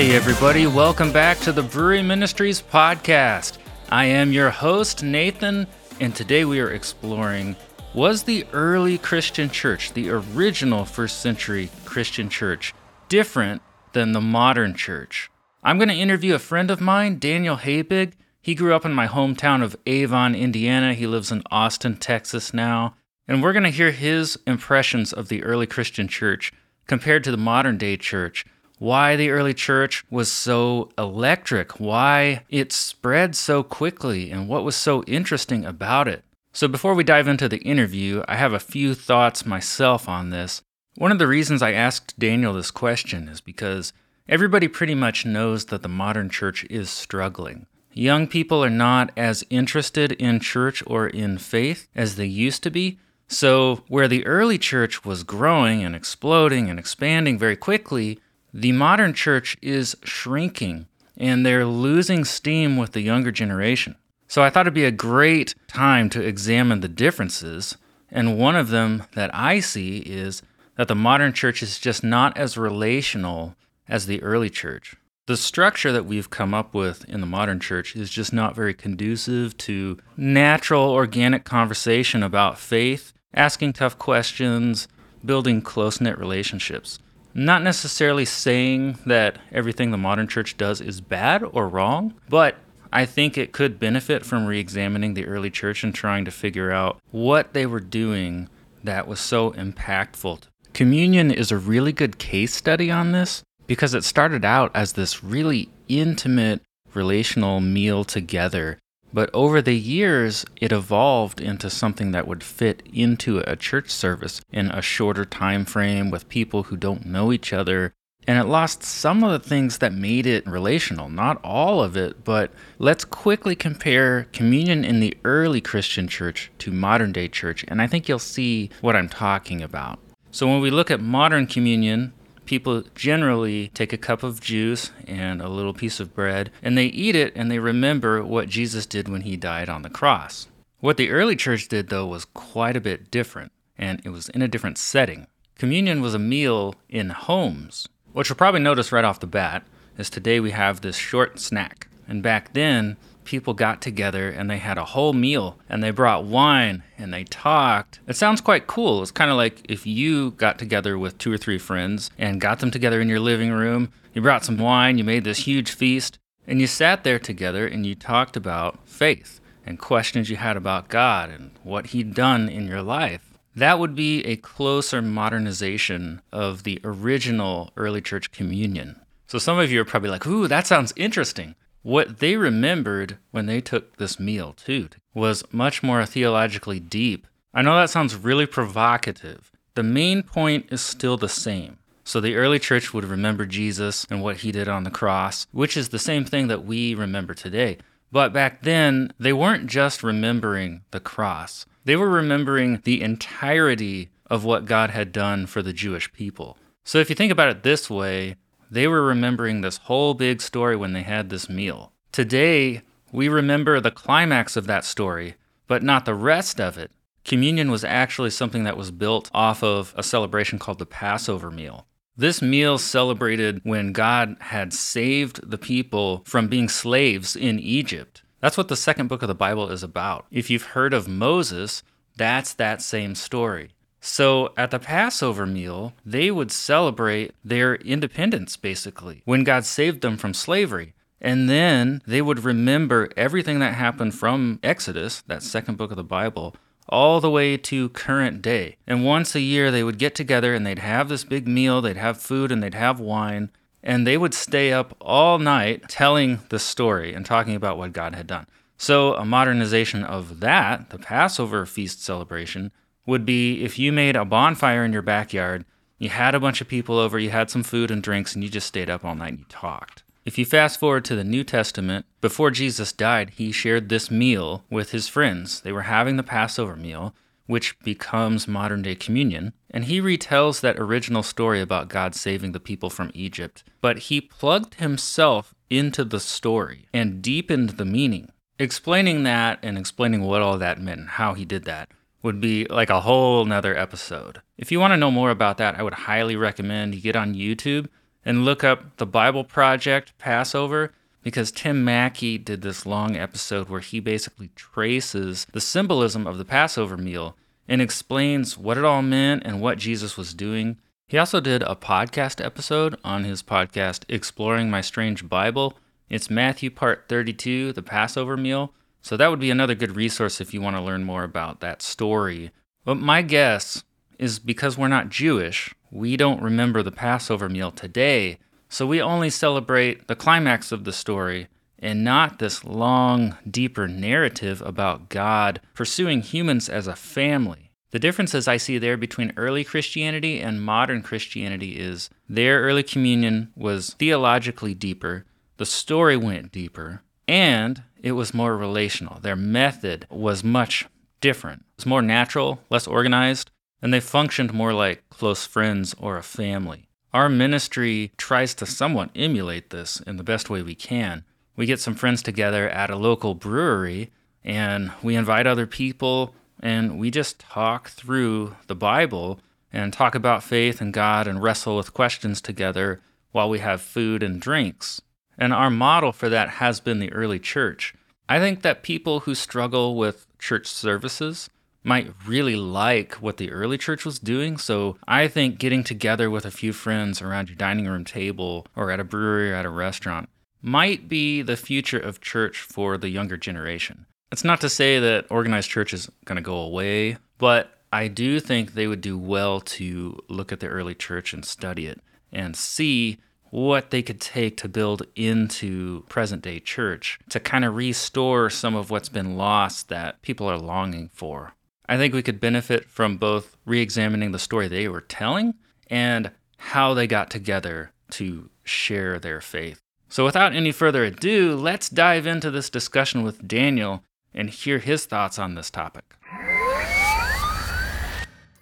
Hey everybody, welcome back to the Brewery Ministries Podcast. I am your host, Nathan, and today we are exploring, was the early Christian church, the original first century Christian church, different than the modern church? I'm going to interview a friend of mine, Daniel Habig. He grew up in my hometown of Avon, Indiana. He lives in Austin, Texas now. And we're going to hear his impressions of the early Christian church compared to the modern day church. Why the early church was so electric, why it spread so quickly, and what was so interesting about it. So before we dive into the interview, I have a few thoughts myself on this. One of the reasons I asked Daniel this question is because everybody pretty much knows that the modern church is struggling. Young people are not as interested in church or in faith as they used to be. So where the early church was growing and exploding and expanding very quickly, the modern church is shrinking, and they're losing steam with the younger generation. So I thought it'd be a great time to examine the differences, and one of them that I see is that the modern church is just not as relational as the early church. The structure that we've come up with in the modern church is just not very conducive to natural, organic conversation about faith, asking tough questions, building close-knit relationships. Not necessarily saying that everything the modern church does is bad or wrong, but I think it could benefit from re-examining the early church and trying to figure out what they were doing that was so impactful. Communion is a really good case study on this because it started out as this really intimate relational meal together, but over the years it evolved into something that would fit into a church service in a shorter time frame with people who don't know each other, and it lost some of the things that made it relational, not all of it, but let's quickly compare communion in the early Christian church to modern day church, and I think you'll see what I'm talking about. So when we look at modern communion, people generally take a cup of juice and a little piece of bread, and they eat it and they remember what Jesus did when he died on the cross. What the early church did, though, was quite a bit different, and it was in a different setting. Communion was a meal in homes. What you'll probably notice right off the bat is today we have this short snack, and back then people got together and they had a whole meal and they brought wine and they talked. It sounds quite cool. It's kind of like if you got together with 2 or 3 friends and got them together in your living room, you brought some wine, you made this huge feast, and you sat there together and you talked about faith and questions you had about God and what he'd done in your life. That would be a closer modernization of the original early church communion. So some of you are probably like, ooh, that sounds interesting. What they remembered when they took this meal, too, was much more theologically deep. I know that sounds really provocative. The main point is still the same. So the early church would remember Jesus and what he did on the cross, which is the same thing that we remember today. But back then, they weren't just remembering the cross. They were remembering the entirety of what God had done for the Jewish people. So if you think about it this way, they were remembering this whole big story when they had this meal. Today, we remember the climax of that story, but not the rest of it. Communion was actually something that was built off of a celebration called the Passover meal. This meal celebrated when God had saved the people from being slaves in Egypt. That's what the second book of the Bible is about. If you've heard of Moses, that's that same story. So at the Passover meal, they would celebrate their independence, basically, when God saved them from slavery. And then they would remember everything that happened from Exodus, that second book of the Bible, all the way to current day. And once a year, they would get together and they'd have this big meal, they'd have food and they'd have wine, and they would stay up all night telling the story and talking about what God had done. So a modernization of that, the Passover feast celebration, would be if you made a bonfire in your backyard, you had a bunch of people over, you had some food and drinks, and you just stayed up all night and you talked. If you fast forward to the New Testament, before Jesus died, he shared this meal with his friends. They were having the Passover meal, which becomes modern-day communion, and he retells that original story about God saving the people from Egypt, but he plugged himself into the story and deepened the meaning. Explaining that and explaining what all that meant and how he did that would be like a whole nother episode. If you want to know more about that, I would highly recommend you get on YouTube and look up The Bible Project Passover, because Tim Mackie did this long episode where he basically traces the symbolism of the Passover meal and explains what it all meant and what Jesus was doing. He also did a podcast episode on his podcast, Exploring My Strange Bible. It's Matthew Part 32, The Passover Meal. So that would be another good resource if you want to learn more about that story. But my guess is because we're not Jewish, we don't remember the Passover meal today. So we only celebrate the climax of the story and not this long, deeper narrative about God pursuing humans as a family. The differences I see there between early Christianity and modern Christianity is their early communion was theologically deeper, the story went deeper, and it was more relational. Their method was much different. It was more natural, less organized, and they functioned more like close friends or a family. Our ministry tries to somewhat emulate this in the best way we can. We get some friends together at a local brewery, and we invite other people, and we just talk through the Bible and talk about faith and God and wrestle with questions together while we have food and drinks. And our model for that has been the early church. I think that people who struggle with church services might really like what the early church was doing, so I think getting together with a few friends around your dining room table or at a brewery or at a restaurant might be the future of church for the younger generation. It's not to say that organized church is going to go away, but I do think they would do well to look at the early church and study it and see what they could take to build into present-day church to kind of restore some of what's been lost that people are longing for. I think we could benefit from both re-examining the story they were telling and how they got together to share their faith. So without any further ado, let's dive into this discussion with Daniel and hear his thoughts on this topic.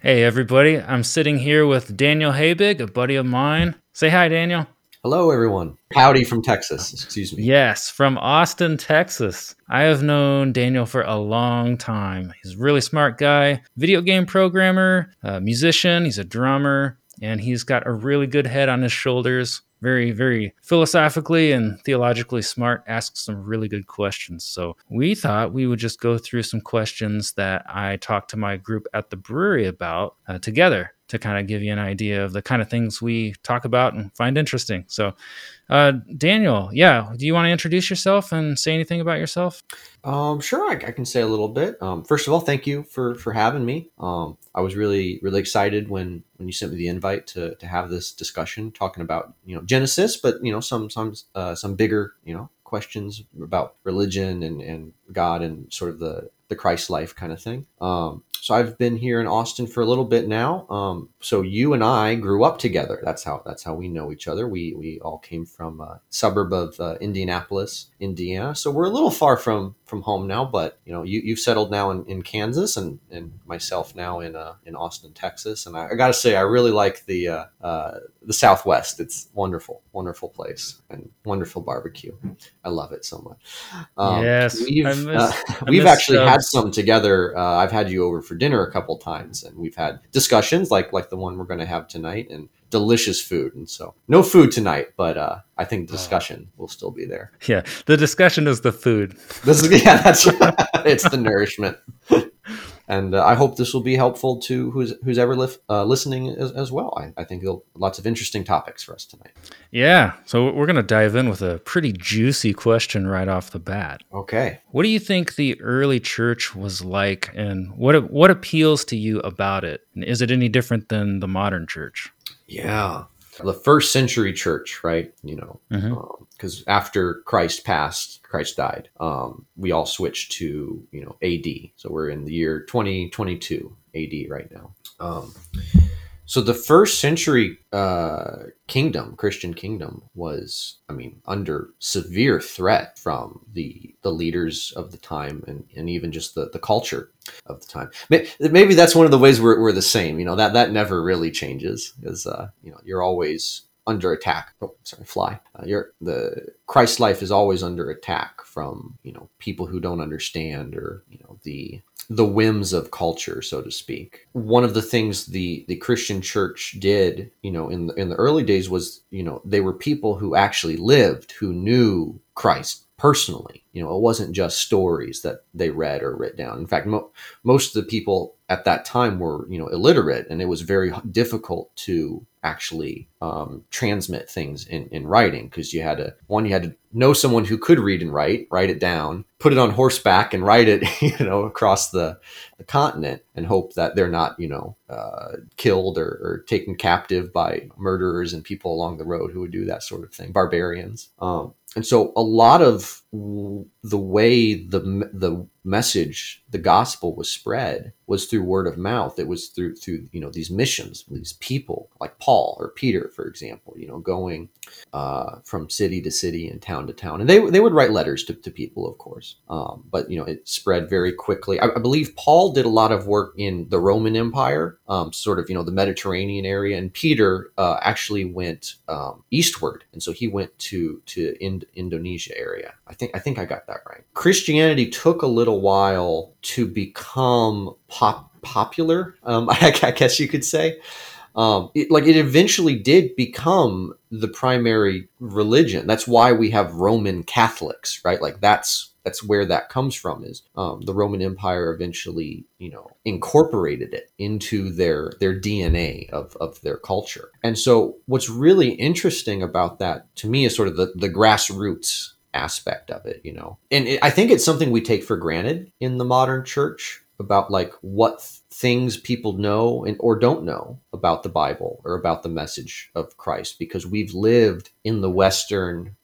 Hey everybody, I'm sitting here with Daniel Habig, a buddy of mine. Say hi, Daniel. Hello, everyone. Howdy from Texas. Excuse me. Yes, from Austin, Texas. I have known Daniel for a long time. He's a really smart guy, video game programmer, a musician, he's a drummer, and he's got a really good head on his shoulders. Very, very philosophically and theologically smart, asks some really good questions. So we thought we would just go through some questions that I talked to my group at the brewery about together, to kind of give you an idea of the kind of things we talk about and find interesting. So, Daniel, do you want to introduce yourself and say anything about yourself? Sure, I can say a little bit. First of all, thank you for having me. I was really excited when you sent me the invite to have this discussion talking about, Genesis, but, some bigger, questions about religion and God and sort of the Christ life kind of thing. So I've been here in Austin for a little bit now. So you and I grew up together. That's how we know each other. We all came from a suburb of Indianapolis, Indiana. So we're a little far from home now, but you've settled now in Kansas and myself now in Austin, Texas. And I gotta say, I really like the Southwest. It's wonderful place and wonderful barbecue. I love it so much. Yes, we've actually had some together. I've had you over for dinner a couple times, and we've had discussions like the one we're going to have tonight, and delicious food. And so no food tonight, but I think discussion will still be there. Yeah, the discussion is the food. That's it's the nourishment. And I hope this will be helpful to who's ever listening as well. I think lots of interesting topics for us tonight. Yeah, so we're going to dive in with a pretty juicy question right off the bat. Okay. What do you think the early church was like, and what appeals to you about it? And is it any different than the modern church? Yeah. The first century church, right? Because after Christ passed, Christ died. We all switched to, AD. So we're in the year 2022 AD right now. So the first century Christian kingdom was, under severe threat from the leaders of the time and even just the culture of the time. Maybe that's one of the ways we're the same, that never really changes because, you're always under attack. Oh, sorry, fly. The Christ life is always under attack from, people who don't understand or, the whims of culture, so to speak. One of the things the Christian church did, in the early days was, they were people who actually lived, who knew Christ personally. It wasn't just stories that they read or writ down. In fact, most of the people at that time were, illiterate, and it was very difficult to actually transmit things in writing, because you had to know someone who could read and write it down, put it on horseback and ride it, across the continent, and hope that they're not, killed or taken captive by murderers and people along the road who would do that sort of thing, barbarians. And so a lot of the way the message, the gospel was spread, was through word of mouth. It was through these missions, these people like Paul or Peter, for example, going from city to city and town to town. And they would write letters to people, of course. But, it spread very quickly. I believe Paul did a lot of work in the Roman Empire, the Mediterranean area. And Peter actually went eastward. And so he went to Indonesia area. I think I got that right. Christianity took a little while to become popular, I guess you could say. It eventually did become the primary religion. That's why we have Roman Catholics, right? Like that's where that comes from, is the Roman Empire eventually, incorporated it into their DNA of their culture. And so what's really interesting about that to me is sort of the grassroots aspect of it, and I think it's something we take for granted in the modern church, about like what things people know and or don't know about the Bible or about the message of Christ, because we've lived in the Western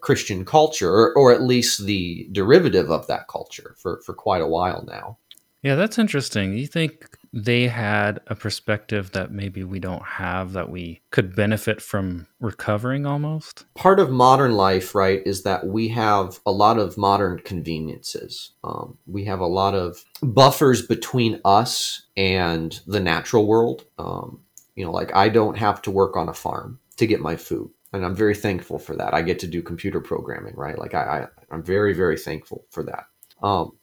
Christian culture, or at least the derivative of that culture, for quite a while now. Yeah, that's interesting. You think they had a perspective that maybe we don't have, that we could benefit from recovering almost? Part of modern life, right, is that we have a lot of modern conveniences. We have a lot of buffers between us and the natural world. I don't have to work on a farm to get my food. And I'm very thankful for that. I get to do computer programming, right? Like I'm very, very thankful for that.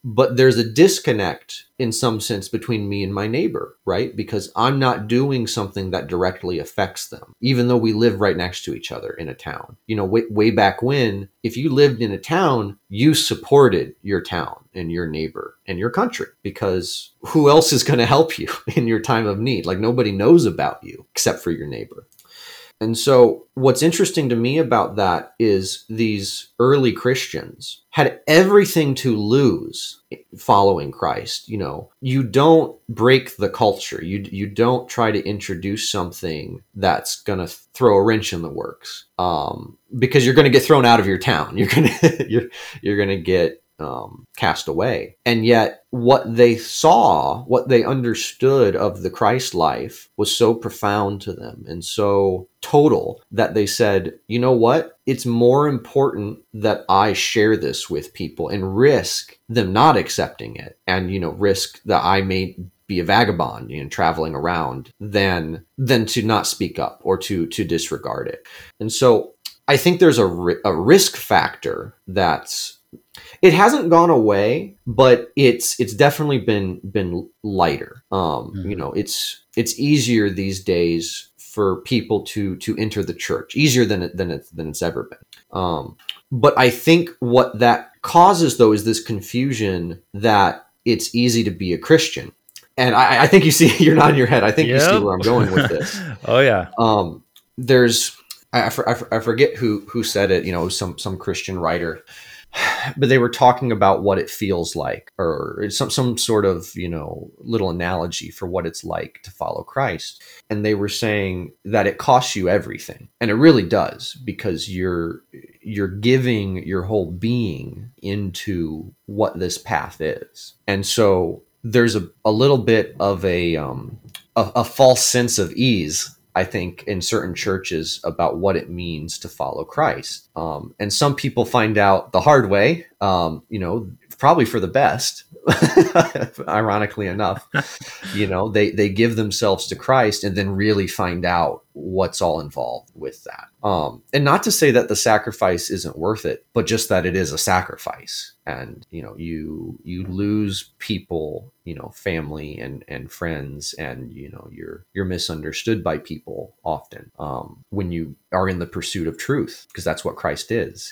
But there's a disconnect in some sense between me and my neighbor, right? Because I'm not doing something that directly affects them, even though we live right next to each other in a town. Way back when, if you lived in a town, you supported your town and your neighbor and your country, because who else is going to help you in your time of need? Like nobody knows about you except for your neighbor. And so what's interesting to me about that is these early Christians had everything to lose following Christ. You don't break the culture. You don't try to introduce something that's going to throw a wrench in the works, because you're going to get thrown out of your town. You're going to get cast away. And yet what they saw, what they understood of the Christ life was so profound to them and so total that they said, you know what? It's more important that I share this with people and risk them not accepting it, and, risk that I may be a vagabond, traveling around, than to not speak up or to disregard it. And so I think there's a risk factor that's, it hasn't gone away, but it's definitely been lighter. Mm-hmm. It's easier these days for people to enter the church, easier than it's ever been. But I think what that causes, though, is this confusion that it's easy to be a Christian. And I think you see, you're nodding your head. I think Yep. You see where I'm going with this. Oh yeah. There's I forget who said it. Some Christian writer. But they were talking about what it feels like, or some sort of, little analogy for what it's like to follow Christ. And they were saying that it costs you everything. And it really does, because you're giving your whole being into what this path is. And so there's a little bit of a false sense of ease, I think, in certain churches about what it means to follow Christ. And some people find out the hard way probably for the best, ironically enough, they give themselves to Christ and then really find out what's all involved with that. And not to say that the sacrifice isn't worth it, but just that it is a sacrifice. And, you lose people, family and friends, and, you're misunderstood by people often, when you are in the pursuit of truth, because that's what Christ is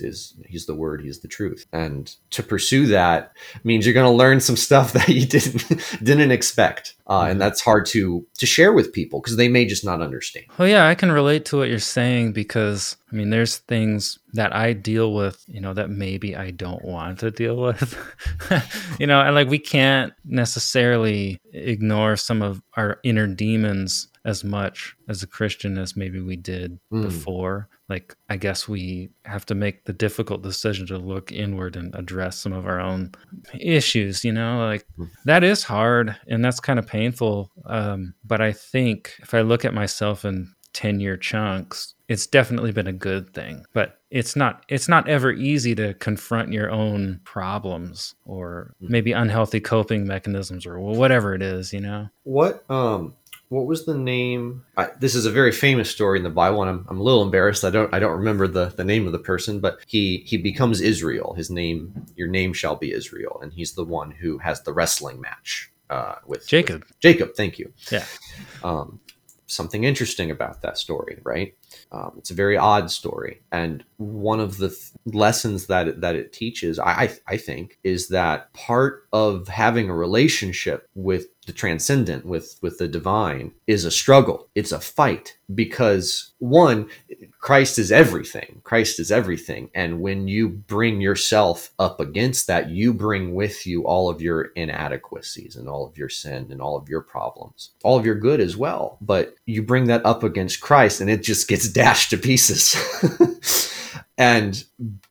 he's the word, he's the truth. And to pursue that means you're going to learn some stuff that you didn't expect. And that's hard to share with people because they may just not understand. Oh yeah, I can relate to what you're saying because there's things that I deal with, that maybe I don't want to deal with, and we can't necessarily ignore some of our inner demons as much as a Christian as maybe we did before. I guess we have to make the difficult decision to look inward and address some of our own issues, that is hard and that's kind of painful. But I think if I look at myself in 10-year chunks, it's definitely been a good thing, but it's not ever easy to confront your own problems or maybe unhealthy coping mechanisms or whatever it is, What was the name? This is a very famous story in the Bible, and I'm a little embarrassed. I don't remember the name of the person, but he becomes Israel. His name, your name shall be Israel, and he's the one who has the wrestling match with Jacob. Thank you. Yeah. Something interesting about that story, right? It's a very odd story, and one of the lessons that it teaches, I think, is that part of having a relationship with the transcendent, with the divine, is a struggle. It's a fight because one, Christ is everything. And when you bring yourself up against that, you bring with you all of your inadequacies and all of your sin and all of your problems, all of your good as well. But you bring that up against Christ and it just gets dashed to pieces. And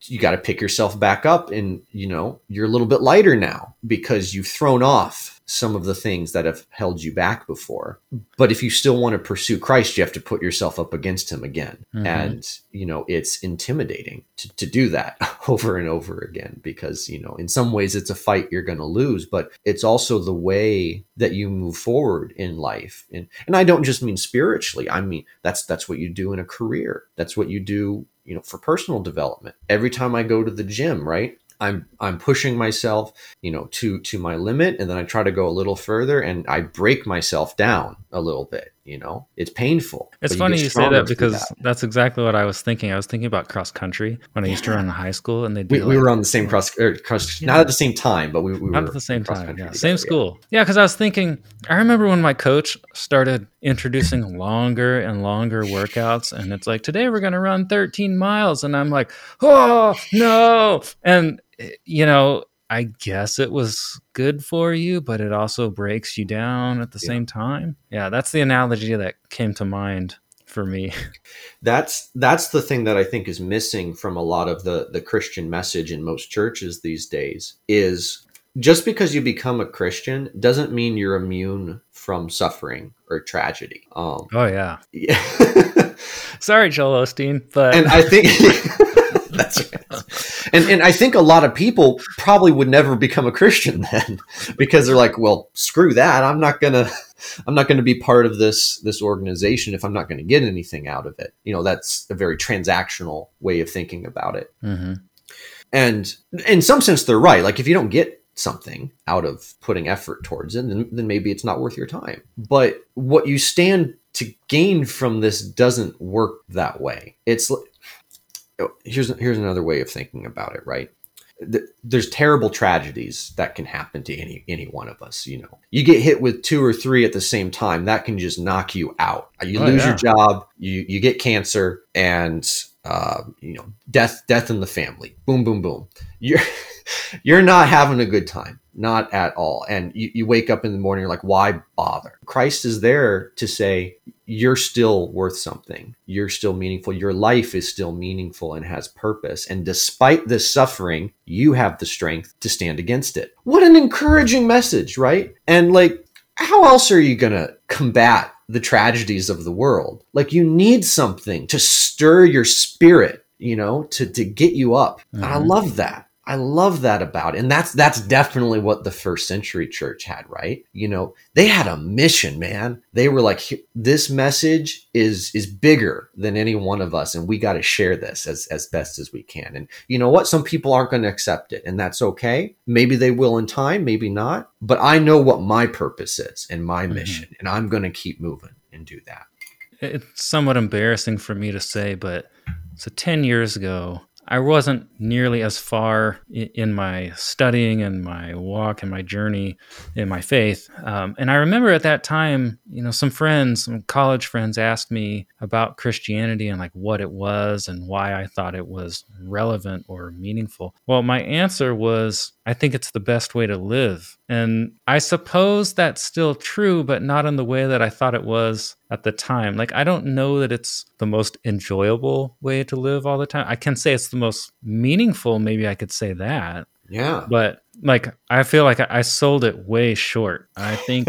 you got to pick yourself back up and, you're a little bit lighter now because you've thrown off some of the things that have held you back before. But if you still want to pursue Christ, you have to put yourself up against him again. Mm-hmm. And, it's intimidating to do that over and over again because, in some ways it's a fight you're going to lose, but it's also the way that you move forward in life. And I don't just mean spiritually. I mean, that's what you do in a career. That's what you do, for personal development. Every time I go to the gym, right? I'm pushing myself, to my limit. And then I try to go a little further and I break myself down a little bit. It's painful. It's funny you say that because that's exactly what I was thinking. I was thinking about cross country when I used to run in high school, and we were on the same cross not at the same time, but we were at the same time, same school. Yeah, because I was thinking, I remember when my coach started introducing longer and longer workouts, and it's like, today we're going to run 13 miles, and I'm like, oh no, and I guess it was good for you, but it also breaks you down at the same time. Yeah, that's the analogy that came to mind for me. That's the thing that I think is missing from a lot of the Christian message in most churches these days is just because you become a Christian doesn't mean you're immune from suffering or tragedy. Oh, yeah. Sorry, Joel Osteen, but... And I think... That's right. And I think a lot of people probably would never become a Christian then because they're like, well, screw that. I'm not going to be part of this organization if I'm not going to get anything out of it. That's a very transactional way of thinking about it. Mm-hmm. And in some sense, they're right. Like if you don't get something out of putting effort towards it, then maybe it's not worth your time. But what you stand to gain from this doesn't work that way. It's like, Here's another way of thinking about it, right? There's terrible tragedies that can happen to any one of us. You get hit with 2 or 3 at the same time, that can just knock you out. You lose your job, you get cancer, and death in the family. Boom, boom, boom. You're not having a good time, not at all. And you wake up in the morning, you're like, why bother? Christ is there to say, you're still worth something. You're still meaningful. Your life is still meaningful and has purpose. And despite this suffering, you have the strength to stand against it. What an encouraging message, right? And how else are you going to combat the tragedies of the world? You need something to stir your spirit, to get you up. Mm-hmm. And I love that. I love that about it. And that's definitely what the first century church had, right? You know, they had a mission, man. They were like, this message is bigger than any one of us, and we got to share this as best as we can. And you know what? Some people aren't going to accept it, and that's okay. Maybe they will in time, maybe not. But I know what my purpose is and my mission, and I'm going to keep moving and do that. It's somewhat embarrassing for me to say, but so 10 years ago, I wasn't nearly as far in my studying and my walk and my journey in my faith. And I remember at that time, you know, some college friends asked me about Christianity and like what it was and why I thought it was relevant or meaningful. Well, my answer was, I think it's the best way to live. And I suppose that's still true, but not in the way that I thought it was at the time. Like, I don't know that it's the most enjoyable way to live all the time. I can say it's the most meaningful. Maybe I could say that. Yeah. But like, I feel like I sold it way short. I think,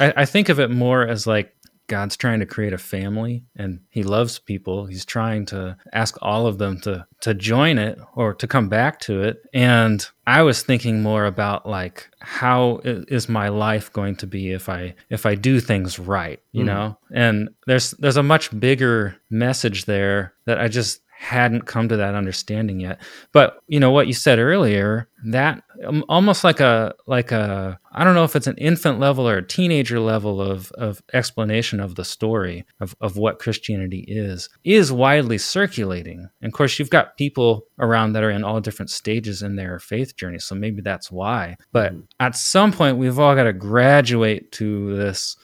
I think of it more as like, God's trying to create a family and he loves people. He's trying to ask all of them to join it or to come back to it. And I was thinking more about like, how is my life going to be if I do things right, you know? And there's a much bigger message there that I just hadn't come to that understanding yet. But you know what you said earlier, that almost like a I don't know if it's an infant level or a teenager level of explanation of the story of what Christianity is widely circulating. And of course, you've got people around that are in all different stages in their faith journey, so maybe that's why. But at some point, we've all got to graduate to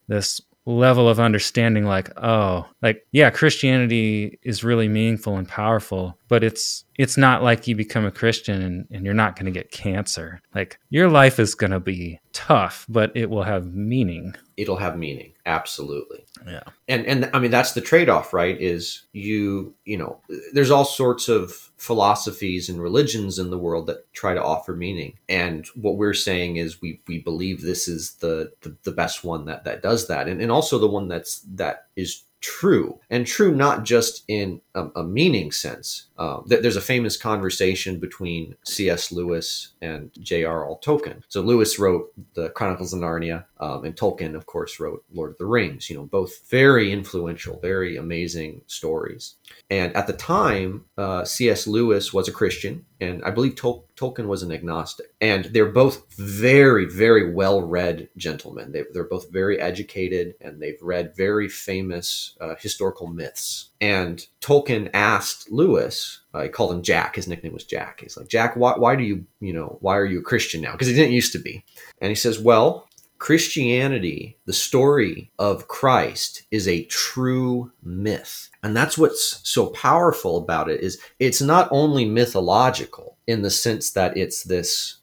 this level of understanding, like, oh, like, yeah, Christianity is really meaningful and powerful, but it's not like you become a Christian and you're not going to get cancer. Like, your life is going to be tough, but it will have meaning. It'll have meaning. Absolutely. Yeah. And I mean, that's the trade-off, right? Is you know, there's all sorts of philosophies and religions in the world that try to offer meaning. And what we're saying is we believe this is the best one that does that. And also the one that is true, and true not just in a meaning sense. There's a famous conversation between C.S. Lewis and J.R.R. Tolkien. So Lewis wrote the Chronicles of Narnia, and Tolkien, of course, wrote Lord of the Rings. You know, both very influential, very amazing stories. And at the time, C.S. Lewis was a Christian, and I believe Tolkien was an agnostic. And they're both very, very well-read gentlemen. They're both very educated, and they've read very famous historical myths. And Tolkien asked Lewis, he called him Jack. His nickname was Jack. He's like, Jack, why are you a Christian now? Because he didn't used to be. And he says, well, Christianity, the story of Christ, is a true myth. And that's what's so powerful about it, is it's not only mythological in the sense that it's this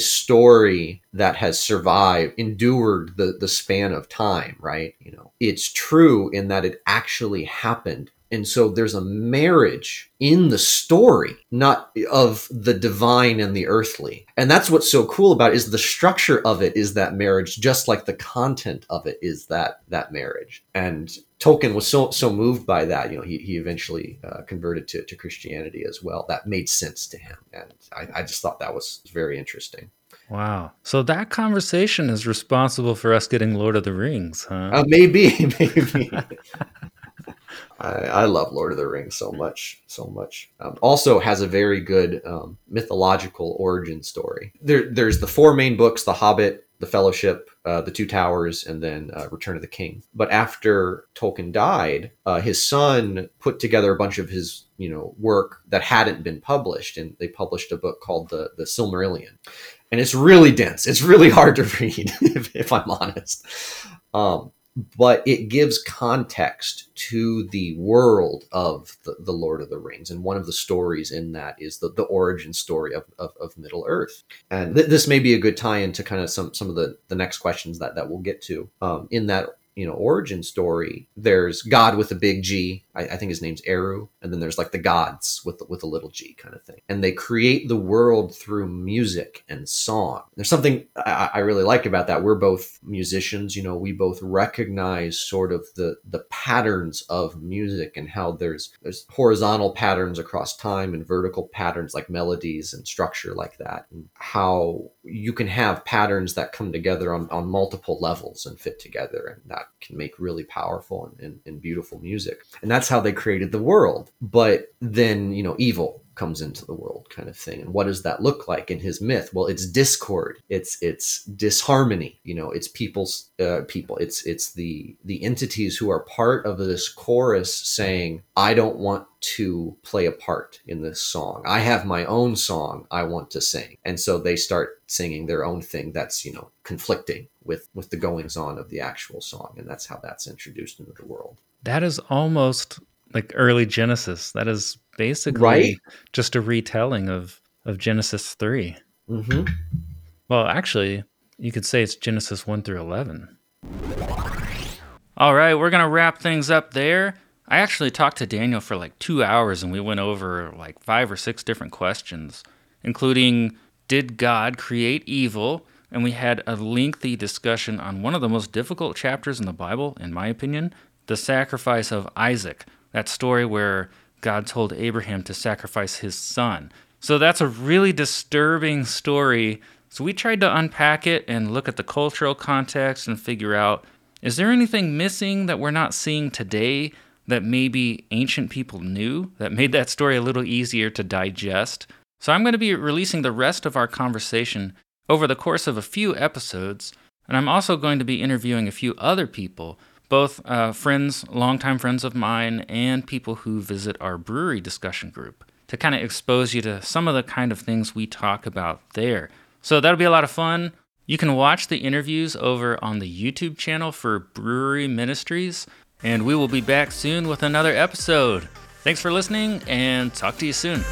story that has survived, endured the span of time, right? You know, it's true in that it actually happened. And so there's a marriage in the story, not of the divine and the earthly. And that's what's so cool about it, is the structure of it is that marriage, just like the content of it is that marriage. And Tolkien was so moved by that, you know, he eventually converted to Christianity as well. That made sense to him. And I just thought that was very interesting. Wow. So that conversation is responsible for us getting Lord of the Rings, huh? Maybe. I love Lord of the Rings so much. Also has a very good mythological origin story. There's the four main books, The Hobbit, The Fellowship, The Two Towers, and then Return of the King. But after Tolkien died, his son put together a bunch of his, you know, work that hadn't been published, and they published a book called The Silmarillion. And it's really dense. It's really hard to read, if I'm honest. But it gives context to the world of the Lord of the Rings. And one of the stories in that is the origin story of Middle-earth. And this may be a good tie-in to kind of some of the next questions that we'll get to in that origin story, there's God with a big G. I think his name's Eru. And then there's like the gods with a little G kind of thing. And they create the world through music and song. There's something I really like about that. We're both musicians. We both recognize sort of the patterns of music and how there's horizontal patterns across time and vertical patterns like melodies and structure like that. And how you can have patterns that come together on multiple levels and fit together. And that can make really powerful and beautiful music. And that's how they created the world. But then, evil comes into the world kind of thing. And what does that look like in his myth? Well, it's discord. It's disharmony. It's people's people. It's the entities who are part of this chorus saying, I don't want to play a part in this song. I have my own song I want to sing. And so they start singing their own thing that's, conflicting with the goings on of the actual song. And that's how that's introduced into the world. That is almost like early Genesis. That is basically just a retelling of Genesis 3. Mm-hmm. Well, actually, you could say it's Genesis 1 through 11. All right, we're going to wrap things up there. I actually talked to Daniel for like 2 hours, and we went over like 5 or 6 different questions, including, did God create evil? And we had a lengthy discussion on one of the most difficult chapters in the Bible, in my opinion, the sacrifice of Isaac, that story where God told Abraham to sacrifice his son. So that's a really disturbing story. So we tried to unpack it and look at the cultural context and figure out, is there anything missing that we're not seeing today that maybe ancient people knew that made that story a little easier to digest? So I'm going to be releasing the rest of our conversation over the course of a few episodes, and I'm also going to be interviewing a few other people, both friends, longtime friends of mine, and people who visit our brewery discussion group, to kind of expose you to some of the kind of things we talk about there. So that'll be a lot of fun. You can watch the interviews over on the YouTube channel for Brewery Ministries, and we will be back soon with another episode. Thanks for listening, and talk to you soon.